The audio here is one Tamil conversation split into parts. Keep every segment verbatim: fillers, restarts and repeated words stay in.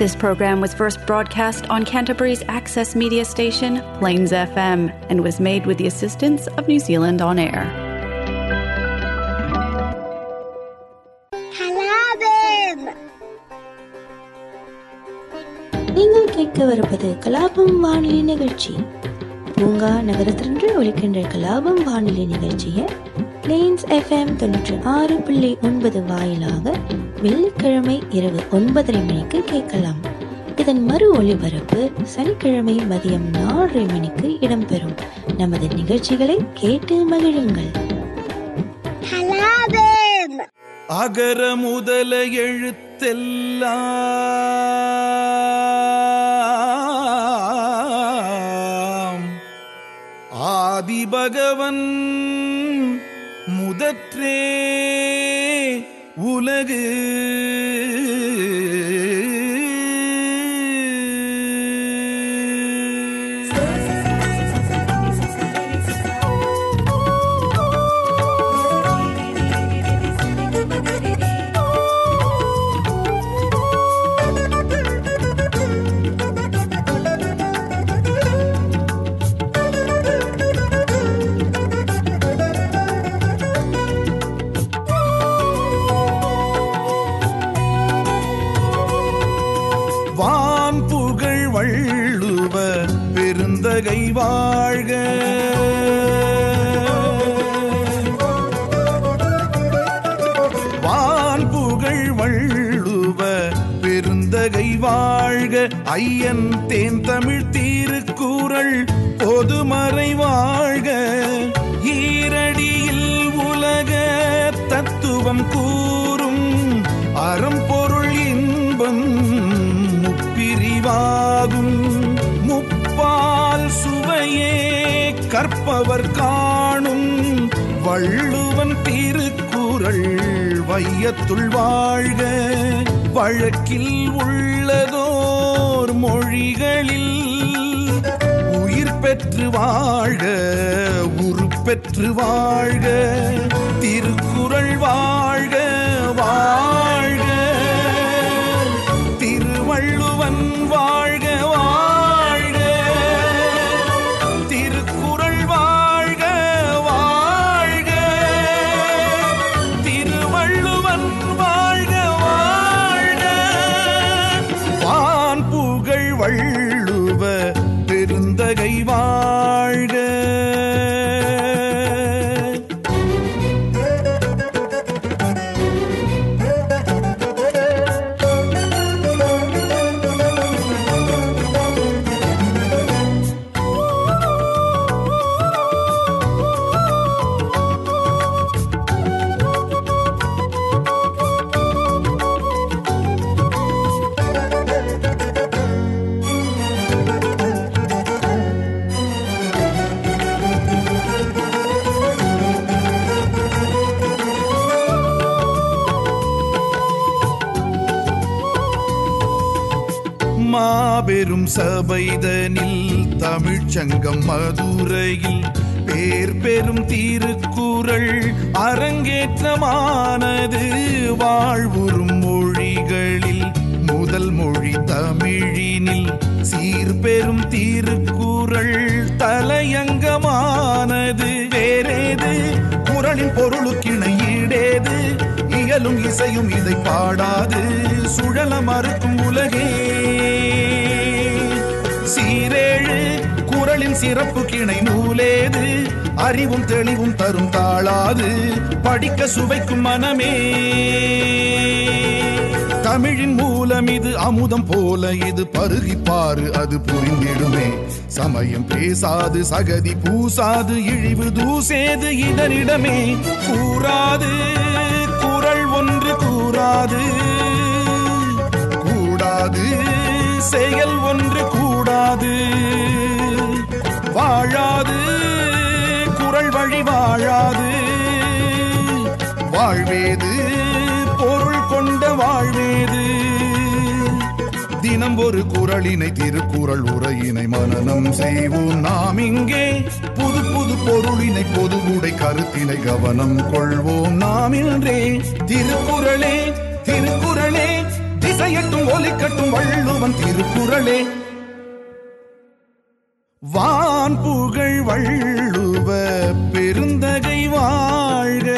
This program was first broadcast on Canterbury's access media station, Plains F M, and was made with the assistance of New Zealand On Air. கலாபம்! நீங்கள் கேட்க வருவது கலாபம் வானிலை நிகழ்ச்சி. பூங்கா நகரத்திலிருந்து ஒலிக்கின்ற கலாபம் வானிலை நிகழ்ச்சியை பிளெயின்ஸ் எஃப்எம் தொன்னூற்றி ஆறு புள்ளி ஒன்பது வாயிலாக வெள்ளிக்கிழமை இரவு ஒன்பதரை மணிக்கு கேட்கலாம். இதன் மறு ஒளிபரப்பு சனிக்கிழமை மதியம் நாலரை மணிக்கு இடம்பெறும். நமது நிகழ்ச்சிகளை கேட்டு மகிழுங்கள். அகர முதல எழுத்தெல்லாம் ஆதி பகவன் முதற்றே உலகு பெருந்தகை வாழ்க வான் புகழ் வள்ளுவ பெருந்தகை வாழ்க ஐயன் தேன் தமிழ் திருக்குறள் பொதுமறை வாழ்க ஈரடியில் உலக தத்துவம் கூறும் அறம்பொருள் இன்பம் முப்பிரிவாகும் பால் சுவையே கற்பவர் காணும் வள்ளுவன் திருக்குறள் வையத்துள் வாழ்க வழக்கில் உள்ளதோர் மொழிகளில் உயிர் பெற்று வாழ்க உருப்பெற்று வாழ்க திருக்குறள் வாழ்க வாழ்க திருவள்ளுவன் வாழ்க பெரும் சபைதனில் தமிழ்ச்சங்கம் மதுரையில் பேர் பெரும் திருக்குறள் அரங்கேற்றமானது வாழ்வுறும் மொழிகளில் முதல் மொழி தமிழினில் சீர்பெரும் திருக்குறள் தலையங்கமானது வேறேது குறளின் பொருளுக்கிணை ஈடேது இயலும் இசையும் இதை பாடாது சுழல மறுக்கும் உலகே சீரேழு குறளின் சிறப்பு கிணை நூலேது அறிவும் தெளிவும் தரும் தாளாது படிக்க சுவைக்கும் மனமே தமிழின் மூலம் இது அமுதம் போல இது பருகிப்பாறு அது புரிந்திடுமே சமயம் பேசாது சகதி பூசாது இழிவு தூசேது இதனிடமே கூறாது குறள் ஒன்று கூறாது கூடாது செயல் ஒன்று கூடாது வாழாது குறள் வழி வாழாது வாழ்வேது பொருள் கொண்ட வாழ்வேது தினம் ஒரு குறளினை திருக்குறள் உரையினை மனனம் செய்வோம் நாம் இங்கே புது புது பொருளினை பொதுவுடை கருத்தினை கவனம் கொள்வோம் நாம் இன்றே திருக்குறளே திருக்குறளே திசை இசையட்டும் ஒலிக்கட்டும் வள்ளுவன் திருக்குறளே. வான் புகழ் வள்ளுவ பெருந்தகை வாழ்க.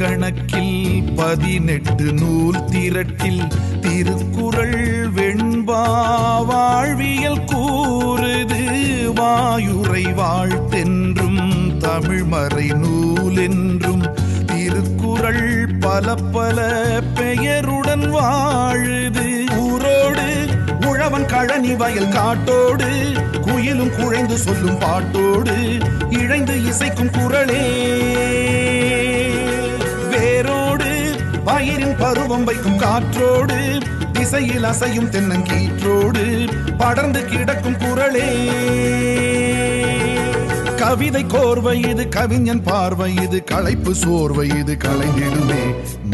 கணக்கில் பதினெட்டு நூல் திரட்டில் திருக்குறள் வெண்பா வாழ்வியல் கூறுது. வாயுரை வாழ்த்தென்றும் தமிழ்மறை நூலென்றும் திருக்குறள் பல பல பெயருடன் வாழுது. ஊரோடு உழவன் கழனி வயல் காட்டோடு குயிலும் குழைந்து சொல்லும் பாட்டோடு இழைந்து இசைக்கும் குரலே. பயிரின் பருவம் வைக்கும் காற்றோடு திசையில் அசையும் தென்னங்கீற்றோடு படர்ந்து கிடக்கும் குரலே. கவிதை கோர்வை இது கவிஞன் பார்வை இது களைப்பு சோர்வை இது கலைஞடுமே.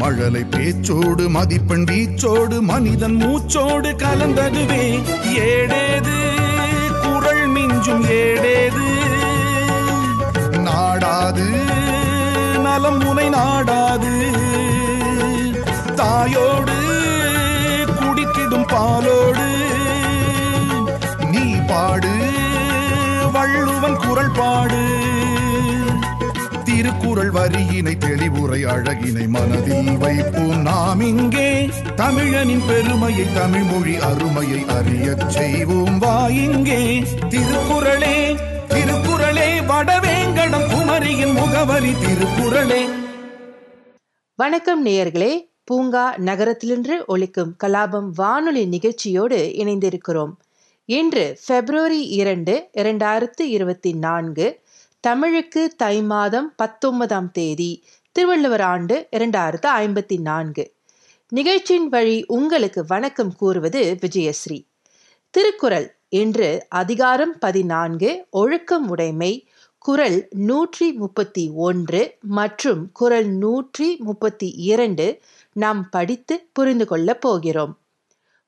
மழலை பேச்சோடு மதிப்பெண் வீச்சோடு மனிதன் மூச்சோடு கலந்ததுவே. ஏடேது குரல் மிஞ்சும் ஏடேது நாடாது நலம் உனை நாடாது. தாயோடு குடித்திடும் பாலோடு நீ பாடு வள்ளுவன் குரல் பாடு. திருக்குறள் வரியினை தெளிவுரை அழகினை மனதில் வைப்போம் நாம் இங்கே. தமிழனின் பெருமையை தமிழ்மொழி அருமையை அறியச் செய்வோம் வா இங்கே. திருக்குறளே திருக்குறளே வடவேங்கடம் குமரியின் முகவரி திருக்குறளே. வணக்கம் நேயர்களே, பூங்கா நகரத்திலின்று ஒலிக்கும் கலாபம் வானொலி நிகழ்ச்சியோடு இணைந்திருக்கிறோம். இன்று பிப்ரவரி இரண்டு இரண்டாயிரத்து இருபத்தி நான்கு தமிழுக்கு தை மாதம் பத்தொன்பதாம் தேதி, திருவள்ளுவர் ஆண்டு இரண்டாயிரத்து ஐம்பத்தி நான்கு. நிகழ்ச்சியின் வழி உங்களுக்கு வணக்கம் கூறுவது விஜயஸ்ரீ. திருக்குறள் இன்று அதிகாரம் பதினான்கு ஒழுக்கம் உடைமை, குறள் நூற்றி முப்பத்தி ஒன்று மற்றும் குறள் நூற்றி முப்பத்தி இரண்டு நாம் படித்து புரிந்து கொள்ளப் போகிறோம்.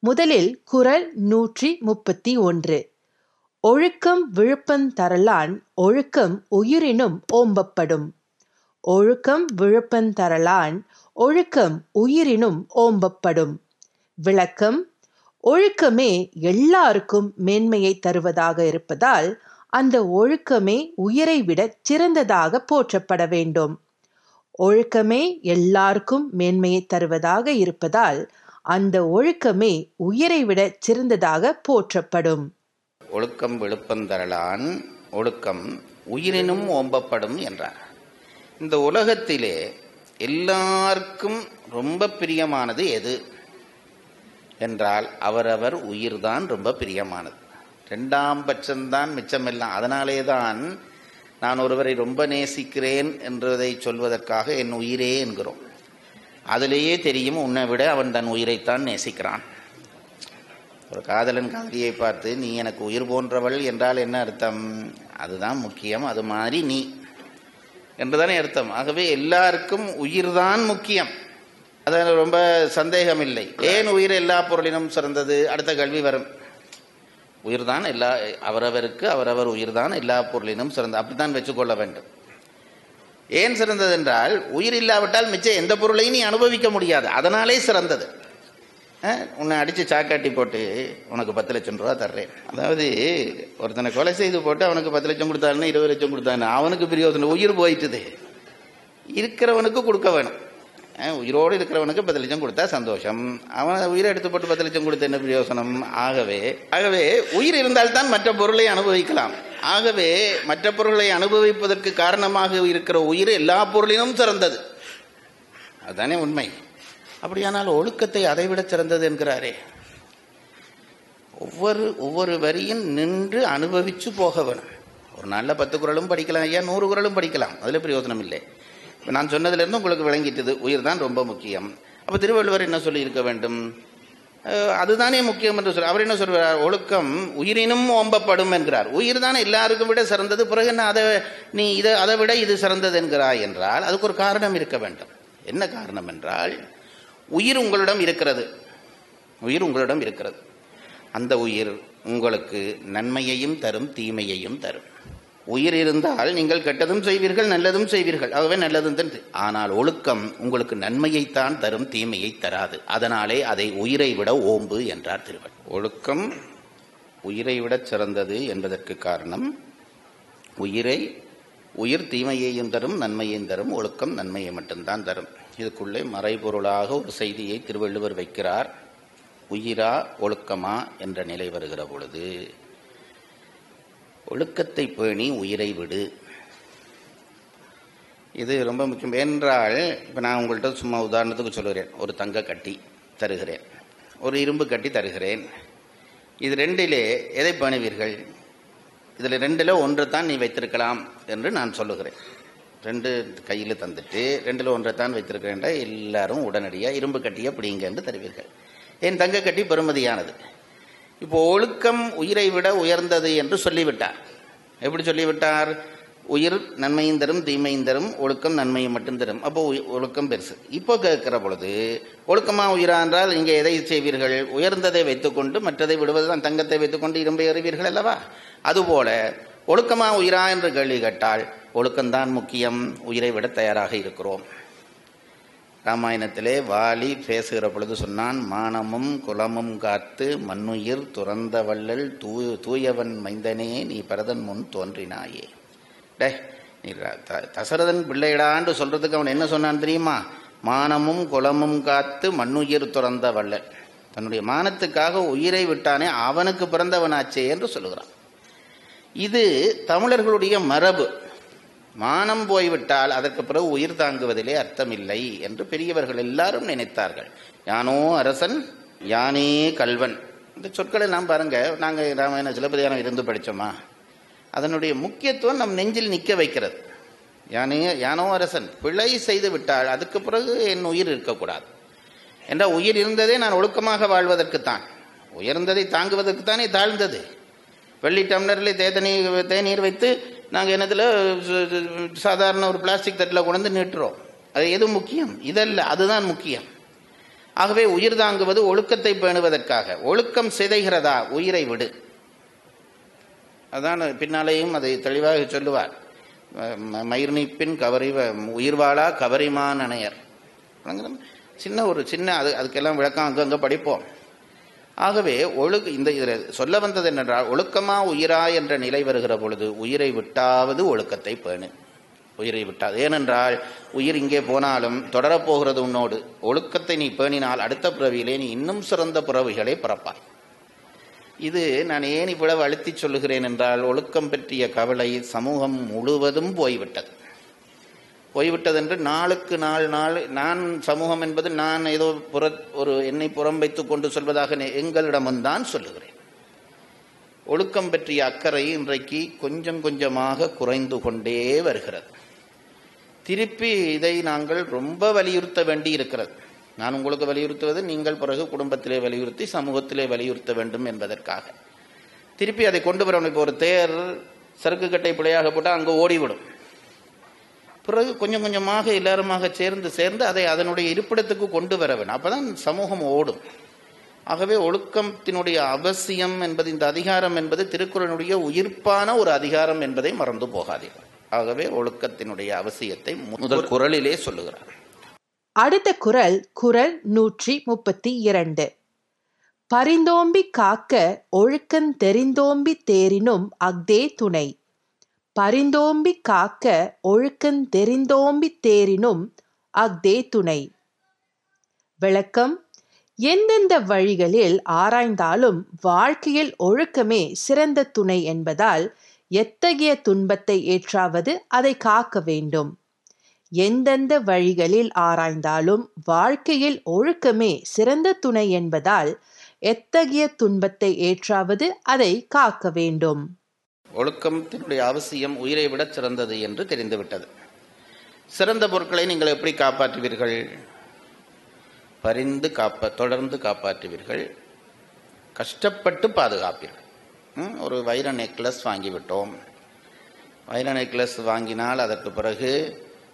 முதலில் குறள் நூற்றி முப்பத்தி ஒன்று. ஒழுக்கம் விழுப்பந் தரலான் ஒழுக்கம் உயிரினும் ஓம்பப்படும். ஒழுக்கம் விழுப்பந் தரலான் ஒழுக்கம் உயிரினும் ஓம்பப்படும். விளக்கம்: ஒழுக்கமே எல்லாருக்கும் மேன்மையை தருவதாக இருப்பதால் அந்த ஒழுக்கமே உயிரை விட சிறந்ததாக போற்றப்பட வேண்டும். ஒழுக்கமே எல்லாருக்கும் மேன்மையை தருவதாக இருப்பதால் அந்த ஒழுக்கமே உயிரை விட சிறந்ததாக போற்றப்படும். ஒழுக்கம் விழுப்பந்தரலான் ஒழுக்கம் உயிரினும் ஓம்பப்படும் என்றார். இந்த உலகத்திலே எல்லாருக்கும் ரொம்ப பிரியமானது எது என்றால் அவரவர் உயிர்தான் ரொம்ப பிரியமானது. ரெண்டாம் பட்சம்தான் மிச்சமில்லாம். அதனாலே தான் நான் ஒருவரை ரொம்ப நேசிக்கிறேன் என்றதை சொல்வதற்காக என் உயிரே என்கிறோம். அதிலேயே தெரியும் உன்னை விட அவன் தன் உயிரைத்தான் நேசிக்கிறான். ஒரு காதலன் காதலியை பார்த்து நீ எனக்கு உயிர் போன்றவள் என்றால் என்ன அர்த்தம்? அதுதான் முக்கியம், அது மாதிரி நீ என்றுதானே அர்த்தம். ஆகவே எல்லாருக்கும் உயிர்தான் முக்கியம், அதில் ரொம்ப சந்தேகம் இல்லை. ஏன் உயிர் எல்லா பொருளினும் சிறந்தது? அடுத்த கேள்வி வரும். உயிர்தான் எல்லா அவரவருக்கு அவரவர் உயிர்தான் எல்லா பொருளினும் சிறந்தது, அப்படித்தான் வச்சுக்கொள்ள வேண்டும். ஏன் சிறந்தது என்றால் உயிர் இல்லாவிட்டால் மிச்சம் எந்த பொருளையும் நீ அனுபவிக்க முடியாது, அதனாலே சிறந்தது. உன்னை அடித்து சாக்காட்டி போட்டு உனக்கு பத்து லட்சம் ரூபா தர்றேன், அதாவது ஒருத்தனை கொலை செய்து போட்டு அவனுக்கு பத்து லட்சம் கொடுத்தாருன்னா இருபது லட்சம் கொடுத்தாருன்னு அவனுக்கு பிரியோசனை உயிர் போயிட்டுது. இருக்கிறவனுக்கு கொடுக்க வேணும். உயிரோடு இருக்கிறவனுக்கு பத்து லட்சம் கொடுத்தா சந்தோஷம், அவன் உயிரை எடுத்து போட்டு பத்து லட்சம் கொடுத்த என்ன பிரயோசனம்? ஆகவே ஆகவே உயிர் இருந்தால்தான் மற்ற பொருளை அனுபவிக்கலாம். ஆகவே மற்ற பொருளை அனுபவிப்பதற்கு காரணமாக இருக்கிற உயிர் எல்லா பொருளினும் சிறந்தது, அதுதானே உண்மை. அப்படியானால் ஒழுக்கத்தை அதைவிட சிறந்தது என்கிறாரே. ஒவ்வொரு ஒவ்வொரு வரியும் நின்று அனுபவித்து போக வேணும். ஒரு நாளில் பத்து குறளும் படிக்கலாம் ஐயா, நூறு குறளும் படிக்கலாம், அதில் பிரயோஜனம் இல்லை. இப்போ நான் சொன்னதுலேருந்து உங்களுக்கு விளங்கிட்டது, உயிர் தான் ரொம்ப முக்கியம். அப்போ திருவள்ளுவர் என்ன சொல்லியிருக்க வேண்டும்? அதுதானே முக்கியம் என்று சொல். அவர் என்ன சொல்கிறார்? ஒழுக்கம் உயிரினும் ஓம்பப்படும் என்கிறார். உயிர் தானே எல்லாருக்கும் விட சிறந்தது, பிறகு என்ன அதை நீ இதை அதை விட இது சிறந்தது என்கிறாய் என்றால் அதுக்கு ஒரு காரணம் இருக்க வேண்டும். என்ன காரணம் என்றால், உயிர் உங்களிடம் இருக்கிறது, உயிர் உங்களிடம் இருக்கிறது. அந்த உயிர் உங்களுக்கு நன்மையையும் தரும் தீமையையும் தரும். உயிர் இருந்தால் நீங்கள் கெட்டதும் செய்வீர்கள் நல்லதும் செய்வீர்கள், ஆகவே நல்லதும் தான். ஆனால் ஒழுக்கம் உங்களுக்கு நன்மையைத்தான் தரும், தீமையை தராது. அதனாலே அதை உயிரை விட ஓம்பு என்றார் திருவள்ளுவர். ஒழுக்கம் உயிரை விட சிறந்தது என்பதற்கு காரணம், உயிரை உயிர் தீமையையும் தரும் நன்மையையும் தரும், ஒழுக்கம் நன்மையை மட்டும்தான் தரும். இதுக்குள்ளே மறைபொருளாக ஒரு செய்தியை திருவள்ளுவர் வைக்கிறார். உயிரா ஒழுக்கமா என்ற நிலை வருகிற பொழுது, ஒழுக்கத்தை பேணி உயிரை விடு, இது ரொம்ப முக்கியம். என்றால் இப்போ நான் உங்கள்கிட்ட சும்மா உதாரணத்துக்கு சொல்லுகிறேன், ஒரு தங்க கட்டி தருகிறேன், ஒரு இரும்பு கட்டி தருகிறேன், இது ரெண்டிலே எதை பண்ணுவீர்கள்? இதில் ரெண்டில் ஒன்று தான் நீ வைத்திருக்கலாம் என்று நான் சொல்லுகிறேன். ரெண்டு கையில் தந்துட்டு ரெண்டில் ஒன்றை தான் வைத்திருக்கிறேன்டா, எல்லாரும் உடனடியாக இரும்பு கட்டியை பிடிங்க என்று தருவீர்கள். என் தங்க கட்டி பெருமதியானது. இப்போ ஒழுக்கம் உயிரை விட உயர்ந்தது என்று சொல்லிவிட்டார். எப்படி சொல்லிவிட்டார்? உயிர் நன்மையும் தரும் தீமையும் தரும், ஒழுக்கம் நன்மையை மட்டும் தரும். அப்போ ஒழுக்கம் பெருசு. இப்போ கேட்கிற பொழுது ஒழுக்கமாக உயிரா என்றால் இங்கே எதை செய்வீர்கள்? உயர்ந்ததை வைத்துக்கொண்டு மற்றதை விடுவதுதான், தங்கத்தை வைத்துக்கொண்டு இரும்பை எறிவீர்கள் அல்லவா? அதுபோல ஒழுக்கமாக உயிரா என்று கேள்வி கேட்டால் ஒழுக்கம்தான் முக்கியம், உயிரை விட தயாராக இருக்கிறோம். ராமாயணத்திலே வாலி பேசுகிற பொழுது சொன்னான், மானமும் குலமும் காத்து மண்ணுயிர் துறந்த வள்ளல் தூய தூயவன் மைந்தனே நீ பரதன் முன் தோன்றினாயே. டே, நீ தசரதன் பிள்ளையடான்னு சொல்கிறதுக்கு அவன் என்ன சொன்னான் தெரியுமா? மானமும் குலமும் காத்து மண்ணுயிர் துறந்த வள்ளல், தன்னுடைய மானத்துக்காக உயிரை விட்டானே அவனுக்கு பிறந்தவனாச்சே என்று சொல்லுகிறான். இது தமிழர்களுடைய மரபு. மானம் போய்விட்டால் அதற்கு பிறகு உயிர் தாங்குவதிலே அர்த்தமில்லை என்று பெரியவர்கள் எல்லாரும் நினைத்தார்கள். யானோ அரசன் யானே கல்வன், இந்த சொற்களை நாம் பாருங்க. நாங்கள் ராமாயண சிலப்பதிகாரம் இருந்து படித்தோமா? அதனுடைய முக்கியத்துவம் நம் நெஞ்சில் நிற்க வைக்கிறது. யானே யானோ அரசன், பிழை செய்து விட்டால் அதுக்கு பிறகு என் உயிர் இருக்கக்கூடாது என்றால், உயிர் இருந்ததே நான் ஒழுக்கமாக வாழ்வதற்குத்தான், உயர்ந்ததை தாங்குவதற்கு தானே தாழ்ந்தது. வெள்ளி டம்ளரில் தேதனி தேநீர் வைத்து நாங்கள் என்னத்தில் சாதாரண ஒரு பிளாஸ்டிக் தட்டில் கொண்டு நீட்டுறோம், அது எது முக்கியம்? இதல்ல, அதுதான் முக்கியம். ஆகவே உயிர் தாங்குவது ஒழுக்கத்தை பேணுவதற்காக. ஒழுக்கம் சிதைகிறதா? உயிரை விடு. அதான் பின்னாலேயும் அதை தெளிவாக சொல்லுவார். மயிர் நீப்பின் கவரி உயிர்வாளா கவரிமான் அணையர், சின்ன ஒரு சின்ன அது அதுக்கெல்லாம் விளக்கம் அங்கங்கே படிப்போம். ஆகவே ஒழு இந்த இதில் சொல்ல வந்தது என்னென்றால், ஒழுக்கமா உயிரா என்ற நிலை வருகிற பொழுது உயிரை விட்டாவது ஒழுக்கத்தை பேணு, உயிரை விட்டாது. ஏனென்றால் உயிர் இங்கே போனாலும் தொடரப்போகிறது உன்னோடு. ஒழுக்கத்தை நீ பேணினால் அடுத்த பிறவியிலே நீ இன்னும் சிறந்த பிறவிகளை பிறப்பாய். இது நான் ஏன் இவ்வளவு அழுத்தி சொல்லுகிறேன் என்றால், ஒழுக்கம் பற்றிய கவலை சமூகம் முழுவதும் போய்விட்டது போய்விட்டது என்று நாளுக்கு நாள் நாள் நான் சமூகம் என்பது நான் ஏதோ புற ஒரு என்னை புறம் வைத்து கொண்டு சொல்வதாக எங்களிடம்தான் சொல்லுகிறேன். ஒழுக்கம் பற்றிய அக்கறை இன்றைக்கு கொஞ்சம் கொஞ்சமாக குறைந்து கொண்டே வருகிறது. திருப்பி இதை நாங்கள் ரொம்ப வலியுறுத்த வேண்டி இருக்கிறது. நான் உங்களுக்கு வலியுறுத்துவது நீங்கள் பிறகு குடும்பத்திலே வலியுறுத்தி சமூகத்திலே வலியுறுத்த வேண்டும் என்பதற்காக திருப்பி அதை கொண்டு வரணும். இப்போ ஒரு தேர் சறுக்கு கட்டை பிழையாக போட்டால் அங்கே ஓடிவிடும். பிறகு கொஞ்சம் கொஞ்சமாக எல்லாருமாக சேர்ந்து சேர்ந்து அதை அதனுடைய இருப்பிடத்துக்கு கொண்டு வர வேண்டும், அப்போ தான் சமூகம் ஓடும். ஆகவே ஒழுக்கத்தினுடைய அவசியம் என்பது, இந்த அதிகாரம் என்பது திருக்குறளுடைய உயிர்ப்பான ஒரு அதிகாரம் என்பதை மறந்து போகாதீர்கள். ஆகவே ஒழுக்கத்தினுடைய அவசியத்தை முதல் குறளிலே சொல்லுகிறார். அடுத்த குறள் குறள் நூற்றி முப்பத்தி இரண்டு. பரிந்தோம்பி காக்க ஒழுக்கந் தெரிந்தோம்பி தேரினும் அஃதே துணை, பரிந்தோம்பி காக்க ஒழுக்கந் தெரிந்தோம்பி தேரினும் அஃதே துணை. விளக்கம்: எந்தெந்த வழிகளில் ஆராய்ந்தாலும் வாழ்க்கையில் ஒழுக்கமே சிறந்த துணை என்பதால் எத்தகைய துன்பத்தை ஏற்றாவது அதை காக்க வேண்டும். எந்தெந்த வழிகளில் ஆராய்ந்தாலும் வாழ்க்கையில் ஒழுக்கமே சிறந்த துணை என்பதால் எத்தகைய துன்பத்தை ஏற்றாவது அதை காக்க வேண்டும். ஒழுக்கத்தினுடைய அவசியம் உயிரை விட சிறந்தது என்று தெரிந்துவிட்டது. சிறந்த பொருட்களை நீங்கள் எப்படி காப்பாற்றுவீர்கள்? பரிந்து காப்ப தொடர்ந்து காப்பாற்றுவீர்கள், கஷ்டப்பட்டு பாதுகாப்பீர்கள். ஒரு வைர நெக்லஸ் வாங்கிவிட்டோம். வைர நெக்லஸ் வாங்கினால் அதற்கு பிறகு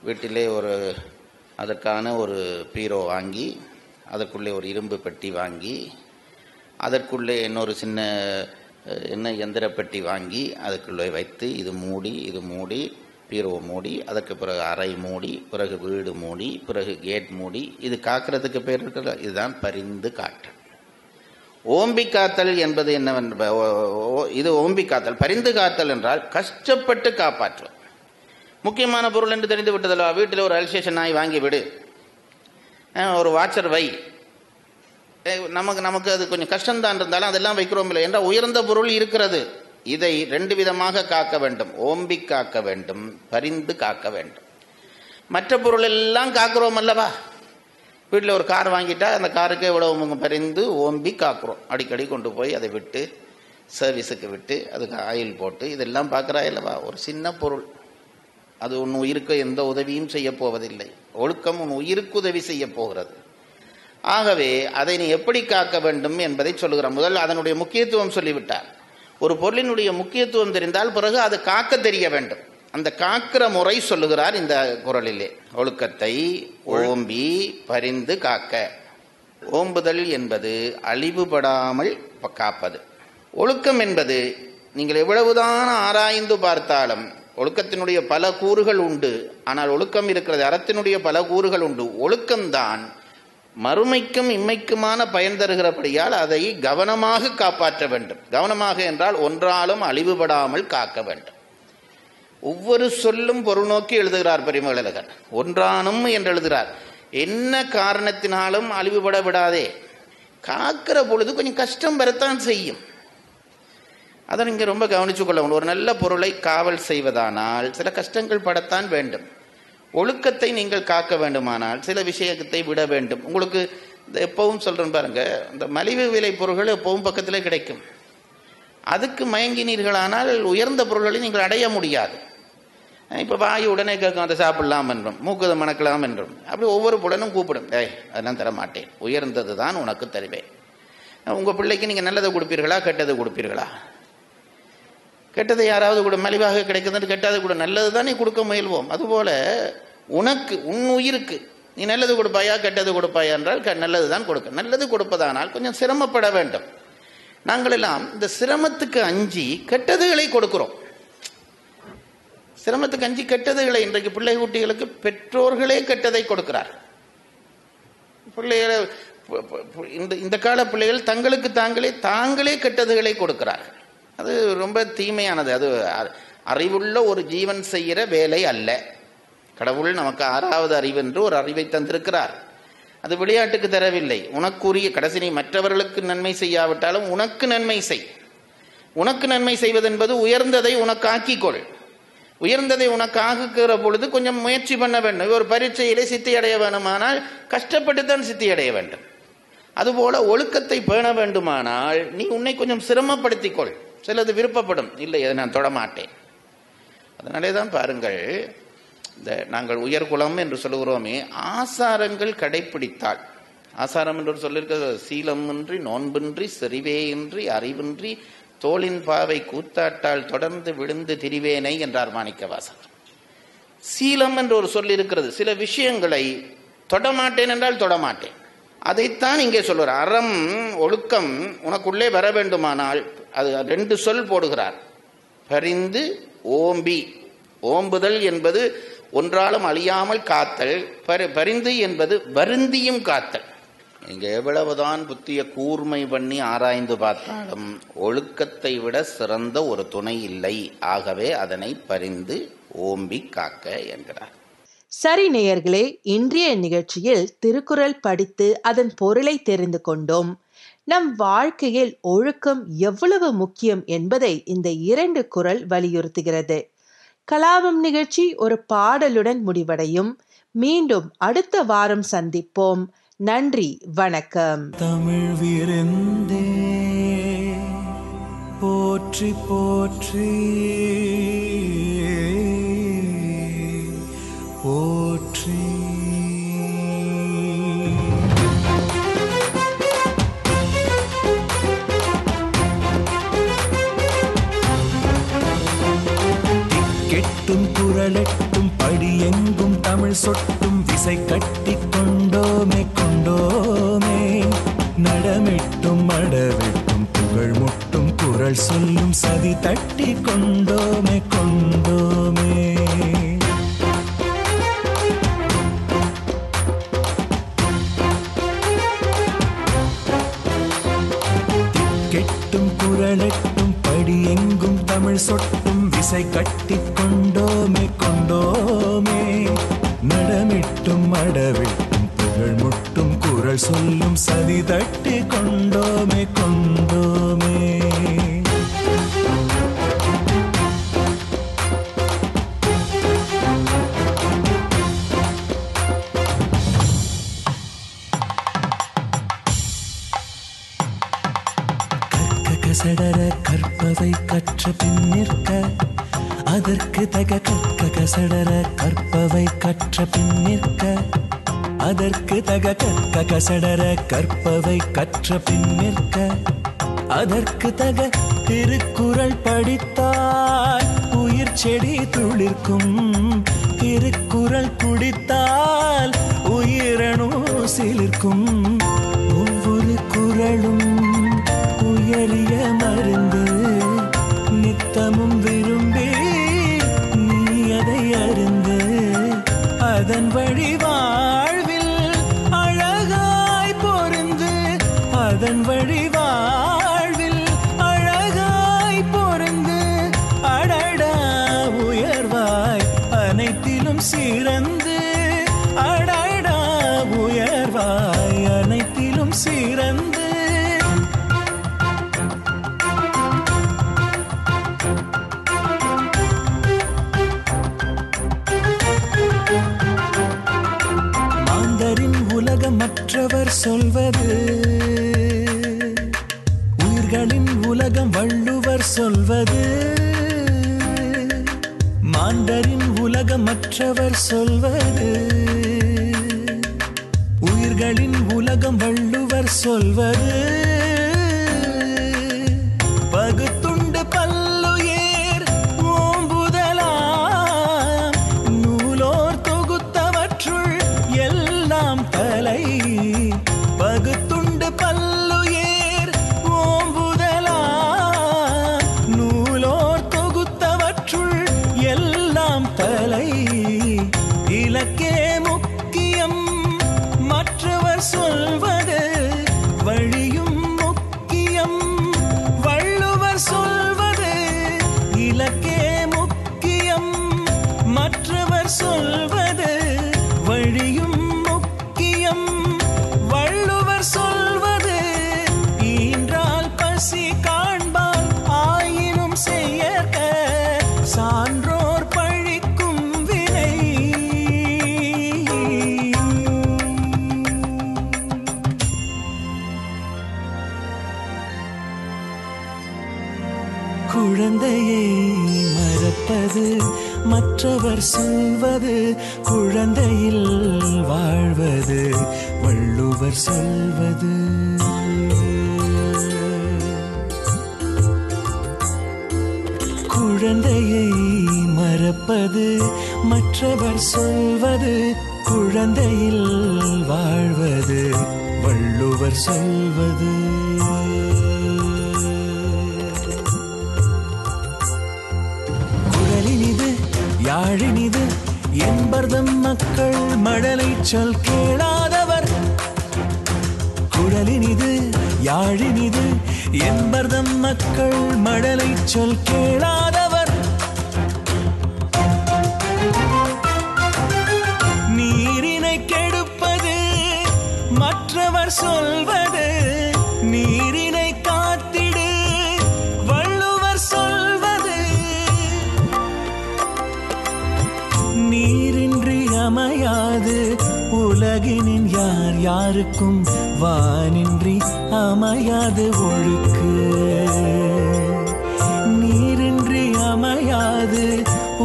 வீட்டிலே ஒரு அதற்கான ஒரு பீரோ வாங்கி, அதற்குள்ளே ஒரு இரும்பு பெட்டி வாங்கி, அதற்குள்ளே இன்னொரு சின்ன என்ன எந்திர பெட்டி வாங்கி, அதுக்குள்ளே வைத்து இது மூடி இது மூடி பீரோ மூடி, அதற்கு பிறகு அறை மூடி, பிறகு வீடு மூடி, பிறகு கேட் மூடி. இது காக்கிறதுக்கு பேர் இருக்கிற இதுதான் பரிந்து காட்டு. ஓம்பி காத்தல் என்பது என்னவென்ப இது ஓம்பி காத்தல். பரிந்து காத்தல் என்றால் கஷ்டப்பட்டு காப்பாற்றுவது. முக்கியமான பொருள் என்று தெரிந்து விட்டதில்ல. வீட்டில் ஒரு அல்சேஷன் நாய் வாங்கிவிடு, ஒரு வாட்சர் வை. நமக்கு நமக்கு அது கொஞ்சம் கஷ்டம்தான் இருந்தாலும் அதெல்லாம் வைக்கிறோம் இல்லை என்றால் உயர்ந்த பொருள் இருக்கிறது. இதை ரெண்டு விதமாக காக்க வேண்டும்: ஓம்பி காக்க வேண்டும், பரிந்து காக்க வேண்டும். மற்ற பொருள் எல்லாம் காக்கிறோம் அல்லவா? வீட்டில் ஒரு கார் வாங்கிட்டா அந்த காருக்கு எவ்வளவு பரிந்து ஓம்பி காக்கிறோம். அடிக்கடி கொண்டு போய் அதை விட்டு சர்வீஸுக்கு விட்டு அதுக்கு ஆயில் போட்டு இதெல்லாம் பார்க்குறா இல்லவா? ஒரு சின்ன பொருள், அது உன் உயிருக்கு எந்த உதவியும் செய்ய போவதில்லை. ஒழுக்கம் உன் உயிருக்கு உதவி செய்ய போகிறது. ஆகவே அதை நீ எப்படி காக்க வேண்டும் என்பதை சொல்லுகிற முதல் அதனுடைய முக்கியத்துவம் சொல்லிவிட்டார். ஒரு பொருளினுடைய முக்கியத்துவம் தெரிந்தால் பிறகு அது காக்க தெரிய வேண்டும். அந்த காக்கிற முறை சொல்லுகிறார் இந்த குறளிலே. ஒழுக்கத்தை ஓம்பி பரிந்து காக்க. ஓம்புதல் என்பது அழிவுபடாமல் காப்பது. ஒழுக்கம் என்பது நீங்கள் எவ்வளவுதான் ஆராய்ந்து பார்த்தாலும், ஒழுக்கத்தினுடைய பல கூறுகள் உண்டு, ஆனால் ஒழுக்கம் இருக்கிறது, அறத்தினுடைய பல கூறுகள் உண்டு. ஒழுக்கம்தான் மறுமைக்கும் இம்மைக்குமான பயன் தருகிறபடியால் அதை கவனமாக காப்பாற்ற வேண்டும். கவனமாக என்றால் ஒன்றாலும் அழிவுபடாமல் காக்க வேண்டும். ஒவ்வொரு சொல்லும் பொருள் நோக்கி எழுதுகிறார் பெருமகளர். ஒன்றானும் என்று எழுதுகிறார். என்ன காரணத்தினாலும் அழிவுபட விடாதே. காக்கிற பொழுது கொஞ்சம் கஷ்டம் வரத்தான் செய்யும். அதை நீங்கள் ரொம்ப கவனித்து கொள்ளணும். ஒரு நல்ல பொருளை காவல் செய்வதானால் சில கஷ்டங்கள் படத்தான் வேண்டும். ஒழுக்கத்தை நீங்கள் காக்க வேண்டுமானால் சில விஷயத்தை விட வேண்டும். உங்களுக்கு இந்த எப்பவும் சொல்கிறேன் பாருங்கள், இந்த மலிவு விலை பொருட்கள் எப்பவும் பக்கத்தில் கிடைக்கும். அதுக்கு மயங்கினீர்களானால் உயர்ந்த பொருள்களை நீங்கள் அடைய முடியாது. இப்போ வாய் உடனே கேட்கும், அதை சாப்பிடலாம் என்றும் மூக்குதை மணக்கலாம் என்றும். அப்படி ஒவ்வொரு புலனும் கூப்பிடும், ஏய் அதெல்லாம் தரமாட்டேன், உயர்ந்தது தான் உனக்கு தருவேன். உங்கள் பிள்ளைக்கு நீங்கள் நல்லதை கொடுப்பீர்களா கெட்டதை கொடுப்பீர்களா? கெட்டதை யாராவது கூட மலிவாக கிடைக்குதுன்னு கெட்டதை கூட நல்லது தான் நீ கொடுக்க முயல்வோம். அதுபோல் உனக்கு உன் உயிருக்கு நீ நல்லது கொடுப்பாயா கெட்டது கொடுப்பாயா என்றால் க நல்லது தான் கொடுக்க. நல்லது கொடுப்பதானால் கொஞ்சம் சிரமப்பட வேண்டும். நாங்களெல்லாம் இந்த சிரமத்துக்கு அஞ்சி கெட்டதுகளை கொடுக்குறோம். சிரமத்துக்கு அஞ்சி கெட்டதுகளை இன்றைக்கு பிள்ளை குட்டிகளுக்கு பெற்றோர்களே கெட்டதை கொடுக்கிறார். பிள்ளைகளை இந்த இந்த கால பிள்ளைகள் தங்களுக்கு தாங்களே தாங்களே கெட்டதுகளை கொடுக்கிறார்கள். அது ரொம்ப தீமையானது. அது அறிவுள்ள ஒரு ஜீவன் செய்கிற வேலை அல்ல. கடவுள் நமக்கு ஆறாவது அறிவென்று ஒரு அறிவை தந்திருக்கிறார். அது விளையாட்டுக்கு தரவில்லை. உனக்குரிய கடைசி நீ மற்றவர்களுக்கு நன்மை செய்யாவிட்டாலும் உனக்கு நன்மை செய். உனக்கு நன்மை செய்வதென்பது உயர்ந்ததை உனக்காக்கிக்கொள். உயர்ந்ததை உனக்காக்குகிற பொழுது கொஞ்சம் முயற்சி பண்ண வேண்டும். ஒரு பரீட்சையிலே சித்தியடைய வேண்டுமானால் கஷ்டப்பட்டு தான் சித்தியடைய வேண்டும். அதுபோல ஒழுக்கத்தை பேண வேண்டுமானால் நீ உன்னை கொஞ்சம் சிரமப்படுத்திக்கொள். சிலது விருப்பப்படும், இல்லை அதை நான் தொடமாட்டேன். அதனாலே தான் பாருங்கள், இந்த நாங்கள் உயர்குலம் என்று சொல்லுகிறோமே, ஆசாரங்கள் கடைப்பிடித்தால், ஆசாரம் என்று சொல்லியிருக்க சீலமின்றி நோன்பின்றி செறிவேயின்றி அறிவின்றி தோளின் பாவை கூத்தாட்டால் தொடர்ந்து விழுந்து திரிவேனை என்றார் மாணிக்கவாசகர். சீலம் என்று ஒரு சொல் இருக்கிறது. சில விஷயங்களை தொடமாட்டேன் என்றால் தொடமாட்டேன். அதைத்தான் இங்கே சொல்லுகிறார். அறம் ஒழுக்கம் உனக்குள்ளே வர வேண்டுமானால் அது ரெண்டு சொல் போடுகிறார்: பரிந்து ஓம்பி. ஓம்புதல் என்பது ஒன்றாலும் அழியாமல் காத்தல், பரி பரிந்து என்பது வருந்தியும் காத்தல். இங்கே எவ்வளவுதான் புத்திய கூர்மை பண்ணி ஆராய்ந்து பார்த்தாலும் ஒழுக்கத்தை விட சிறந்த ஒரு துணை இல்லை. ஆகவே அதனை பரிந்து ஓம்பி காக்க என்கிறார். சரி நேயர்களே, இன்றைய நிகழ்ச்சியில் திருக்குறள் படித்து அதன் பொருளை தெரிந்து கொண்டோம். நம் வாழ்க்கையில் ஒழுக்கம் எவ்வளவு முக்கியம் என்பதை இந்த இரண்டு குறள் வலியுறுத்துகிறது. கலாபம் நிகழ்ச்சி ஒரு பாடலுடன் முடிவடையும். மீண்டும் அடுத்த வாரம் சந்திப்போம். நன்றி, வணக்கம். தமிழ் விருந்தே போற்றி போற்றி போற்றி. திக்கெட்டும் குரலெட்டும் படியெங்கும் தமிழ் சொட்டும் விசை கட்டி கொண்டோமே கொண்டோமே. நடமிட்டும் மடவிட்டும் புகழ் முட்டும் குரல் சொல்லும் சதி தட்டி கொண்டோமே கொண்டோமே. படியெங்கும் தமிழ் சொட்டும் விசை கட்டி கொண்டோமே கொண்டோமே. நடமிட்டும் மடவிட்டும் புகழ் முட்டும் குரல் சொல்லும் சதி தட்டி கொண்டோமே கொண்டோமே. சடர கற்பவை கற்ற பின் நிற்க அதற்கு தக கற்க கசடர கற்பவை கற்ற பின் நிற்க அதற்கு தக கற்க கசடர கற்பவை கற்ற பின் நிற்க அதற்கு தக. திருக்குறள் படித்தால் உயிர் செடி துளிர்க்கும், திருக்குறள் குடித்தால் உயிரணு சிலிர்க்கும். ஒவ்வொரு குறளும் உயரிய மருந்து, நித்தமும் விரும்பி நீ அதை அருந்து அதன் வழி வாழ்வில் அழகாய் பொருந்து, அதன் வழி வாழ்வில் அழகாய் பொருந்து. அடடா உயர்வாய் அனைத்திலும் சிறந்து, அடடா உயர்வாய் அனைத்திலும் சிறந்து. மற்றவர் சொல்வது உயிர்களின் உலகம் வள்ளுவர் சொல்வது, மாந்தரின் உலகம் மற்றவர் சொல்வது உயிர்களின் உலகம் வள்ளுவர் சொல்வது. பகுத்துண்டு பல்லுயிர் ஓம்புதலாம், நூலோர் தொகுத்தவற்றுள் எல்லாம் தலை. பகுத்துண்டு பல்லுயிர் ஓம்புதலாம், நூலோர் தொகுத்தவற்றுள் எல்லாம் தலை. இலக்கே முக்கியம் மற்றவர் சொல்வது, வழியும் முக்கியம் வள்ளுவர் சொல்வது. இலக்கே முக்கியம் மற்றவர் சொல்வது, வழியும் மற்றவர் சொல்வது. குழந்தையில் வாழ்வது வள்ளுவர் சொல்வது. குழந்தையை மறப்பது மற்றவர் சொல்வது. குழந்தையில் வாழ்வது வள்ளுவர் சொல்வது. யாழினிது என்பர்தம் மக்கள் மடலை சொல் கேளாதவர். குழலினிது யாழினிது என்பர்தம் மக்கள் மடலை சொல் கேளாதவர். அமையாது உலகினின் யார் யாருக்கும் வானின்றி அமையாது ஒழுக்கு. நீரின்றி அமையாது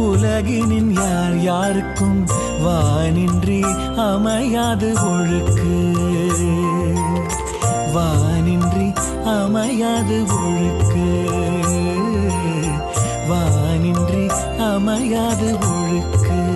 உலகினின் யார் யாருக்கும் வானின்றி அமையாது ஒழுக்கு. வானின்றி அமையாது ஒழுக்கு. வானின்றி அமையாது ஒழுக்கு.